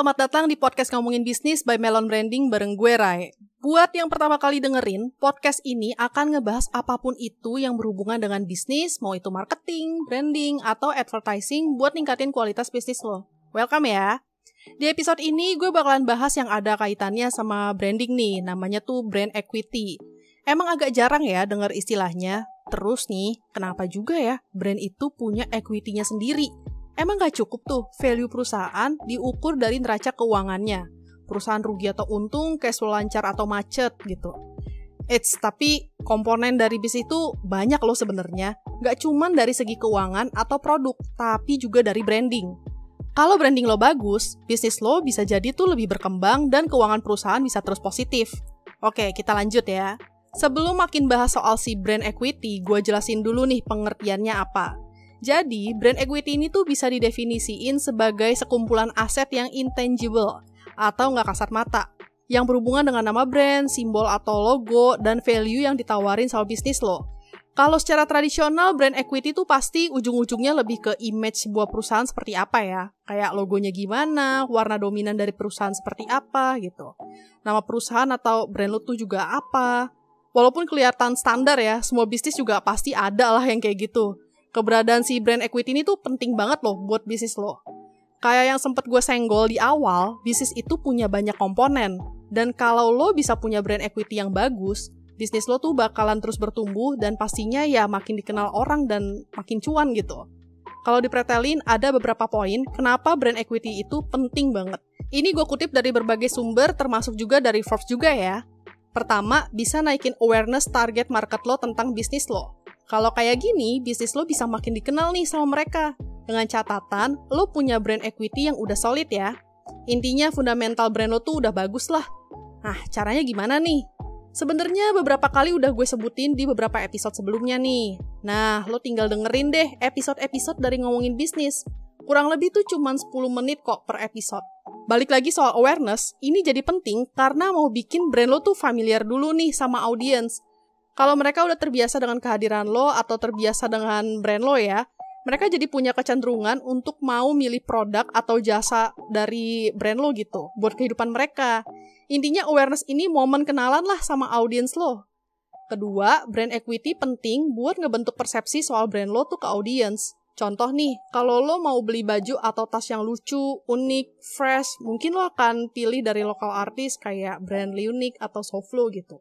selamat datang di podcast Ngomongin Bisnis by Melon Branding bareng gue, Rai. Buat yang pertama kali dengerin, podcast ini akan ngebahas apapun itu yang berhubungan dengan bisnis, mau itu marketing, branding, atau advertising buat ningkatin kualitas bisnis lo. Welcome ya! Di episode ini gue bakalan bahas yang ada kaitannya sama branding nih, namanya tuh brand equity. Emang agak jarang ya denger istilahnya, terus nih, kenapa juga ya brand itu punya equity-nya sendiri? Emang gak cukup tuh value perusahaan diukur dari neraca keuangannya. Perusahaan rugi atau untung, cash flow lancar atau macet gitu. Tapi komponen dari bisnis itu banyak loh sebenarnya. Gak cuman dari segi keuangan atau produk, tapi juga dari branding. Kalau branding lo bagus, bisnis lo bisa jadi tuh lebih berkembang dan keuangan perusahaan bisa terus positif. Oke, kita lanjut ya. Sebelum makin bahas soal si brand equity, gue jelasin dulu nih pengertiannya apa. Jadi, brand equity ini tuh bisa didefinisiin sebagai sekumpulan aset yang intangible atau nggak kasat mata, yang berhubungan dengan nama brand, simbol atau logo, dan value yang ditawarin sama bisnis lo. Kalau secara tradisional, brand equity tuh pasti ujung-ujungnya lebih ke image sebuah perusahaan seperti apa ya. Kayak logonya gimana, warna dominan dari perusahaan seperti apa gitu. Nama perusahaan atau brand lo tuh juga apa. Walaupun kelihatan standar ya, semua bisnis juga pasti ada lah yang kayak gitu. Keberadaan si brand equity ini tuh penting banget loh buat bisnis lo. Kayak yang sempet gue senggol di awal, bisnis itu punya banyak komponen. Dan kalau lo bisa punya brand equity yang bagus, bisnis lo tuh bakalan terus bertumbuh dan pastinya ya makin dikenal orang dan makin cuan gitu. Kalau dipretelin, ada beberapa poin kenapa brand equity itu penting banget. Ini gue kutip dari berbagai sumber termasuk juga dari Forbes juga ya. Pertama, bisa naikin awareness target market lo tentang bisnis lo. Kalau kayak gini, bisnis lo bisa makin dikenal nih sama mereka. Dengan catatan, lo punya brand equity yang udah solid ya. Intinya fundamental brand lo tuh udah bagus lah. Nah, caranya gimana nih? Sebenarnya beberapa kali udah gue sebutin di beberapa episode sebelumnya nih. Nah, lo tinggal dengerin deh episode-episode dari Ngomongin Bisnis. Kurang lebih tuh cuma 10 menit kok per episode. Balik lagi soal awareness, ini jadi penting karena mau bikin brand lo tuh familiar dulu nih sama audiens. Kalau mereka udah terbiasa dengan kehadiran lo atau terbiasa dengan brand lo ya, mereka jadi punya kecenderungan untuk mau milih produk atau jasa dari brand lo gitu, buat kehidupan mereka. Intinya awareness ini momen kenalan lah sama audiens lo. Kedua, brand equity penting buat ngebentuk persepsi soal brand lo tuh ke audiens. Contoh nih, kalau lo mau beli baju atau tas yang lucu, unik, fresh, mungkin lo akan pilih dari lokal artis kayak brand Leunique atau Soflo gitu.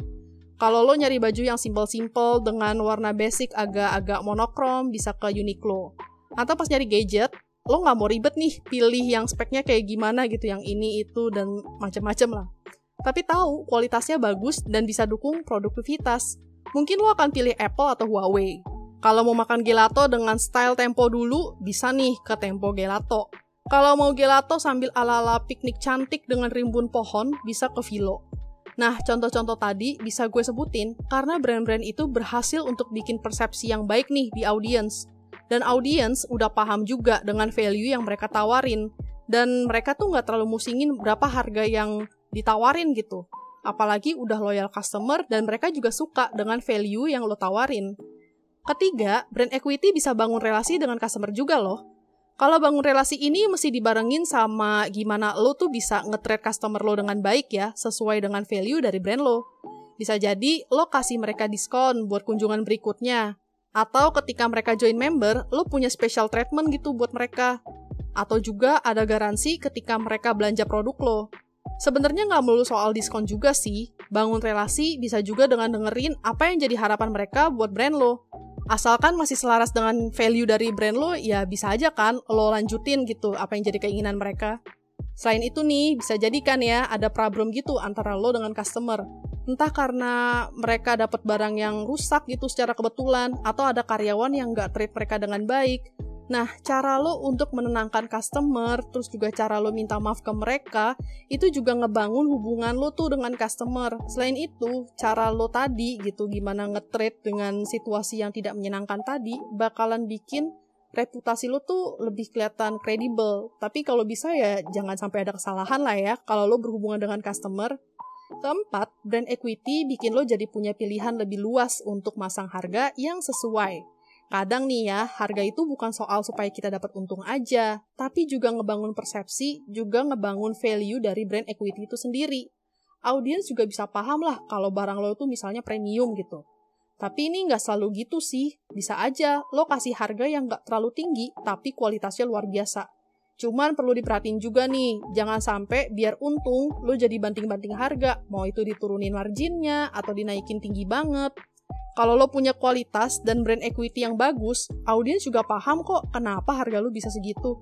Kalau lo nyari baju yang simple-simple dengan warna basic agak-agak monokrom, bisa ke Uniqlo. Atau pas nyari gadget, lo nggak mau ribet nih pilih yang speknya kayak gimana gitu, yang ini, itu, dan macam-macam lah. Tapi tahu kualitasnya bagus dan bisa dukung produktivitas. Mungkin lo akan pilih Apple atau Huawei. Kalau mau makan gelato dengan style Tempo dulu, bisa nih ke Tempo Gelato. Kalau mau gelato sambil ala-ala piknik cantik dengan rimbun pohon, bisa ke Vilo. Nah, contoh-contoh tadi bisa gue sebutin karena brand-brand itu berhasil untuk bikin persepsi yang baik nih di audiens. Dan audiens udah paham juga dengan value yang mereka tawarin. Dan mereka tuh nggak terlalu musingin berapa harga yang ditawarin gitu. Apalagi udah loyal customer dan mereka juga suka dengan value yang lo tawarin. Ketiga, brand equity bisa bangun relasi dengan customer juga loh. Kalau bangun relasi ini mesti dibarengin sama gimana lo tuh bisa nge-treat customer lo dengan baik ya, sesuai dengan value dari brand lo. Bisa jadi lo kasih mereka diskon buat kunjungan berikutnya. Atau ketika mereka join member, lo punya special treatment gitu buat mereka. Atau juga ada garansi ketika mereka belanja produk lo. Sebenarnya nggak melulu soal diskon juga sih. Bangun relasi bisa juga dengan dengerin apa yang jadi harapan mereka buat brand lo. Asalkan masih selaras dengan value dari brand lo, ya bisa aja kan lo lanjutin gitu apa yang jadi keinginan mereka. Selain itu nih, bisa jadi kan ya ada problem gitu antara lo dengan customer. Entah karena mereka dapat barang yang rusak gitu secara kebetulan, atau ada karyawan yang nggak treat mereka dengan baik. Nah, cara lo untuk menenangkan customer, terus juga cara lo minta maaf ke mereka, itu juga ngebangun hubungan lo tuh dengan customer. Selain itu, cara lo tadi gitu, gimana nge-treat dengan situasi yang tidak menyenangkan tadi, bakalan bikin reputasi lo tuh lebih kelihatan kredibel. Tapi kalau bisa ya jangan sampai ada kesalahan lah ya, kalau lo berhubungan dengan customer. Keempat, brand equity bikin lo jadi punya pilihan lebih luas untuk masang harga yang sesuai. Kadang nih ya, harga itu bukan soal supaya kita dapat untung aja, tapi juga ngebangun persepsi, juga ngebangun value dari brand equity itu sendiri. Audiens juga bisa paham lah kalau barang lo itu misalnya premium gitu. Tapi ini nggak selalu gitu sih, bisa aja lo kasih harga yang nggak terlalu tinggi, tapi kualitasnya luar biasa. Cuman perlu diperhatiin juga nih, jangan sampai biar untung lo jadi banting-banting harga, mau itu diturunin marginnya atau dinaikin tinggi banget. Kalau lo punya kualitas dan brand equity yang bagus, audiens juga paham kok kenapa harga lo bisa segitu.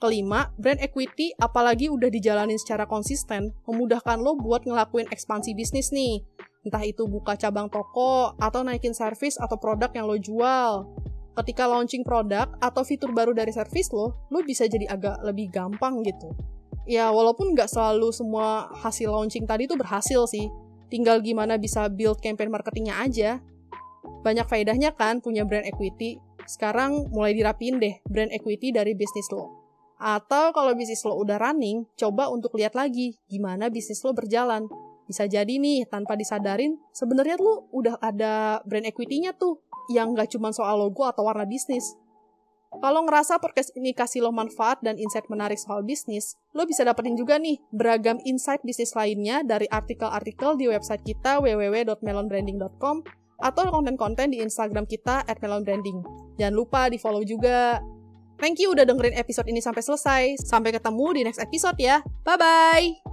Kelima, brand equity apalagi udah dijalanin secara konsisten, memudahkan lo buat ngelakuin ekspansi bisnis nih. Entah itu buka cabang toko, atau naikin service atau produk yang lo jual. Ketika launching produk atau fitur baru dari service lo bisa jadi agak lebih gampang gitu. Ya, walaupun nggak selalu semua hasil launching tadi itu berhasil sih. Tinggal gimana bisa build campaign marketingnya aja. Banyak faedahnya kan punya brand equity. Sekarang mulai dirapiin deh brand equity dari bisnis lo. Atau kalau bisnis lo udah running, coba untuk lihat lagi gimana bisnis lo berjalan. Bisa jadi nih, tanpa disadarin, sebenarnya lo udah ada brand equity-nya tuh, yang nggak cuma soal logo atau warna bisnis. Kalau ngerasa podcast ini kasih lo manfaat dan insight menarik soal bisnis, lo bisa dapetin juga nih beragam insight bisnis lainnya dari artikel-artikel di website kita www.melonbranding.com atau konten-konten di Instagram kita @melonbranding. Jangan lupa di-follow juga. Thank you udah dengerin episode ini sampai selesai. Sampai ketemu di next episode ya. Bye-bye!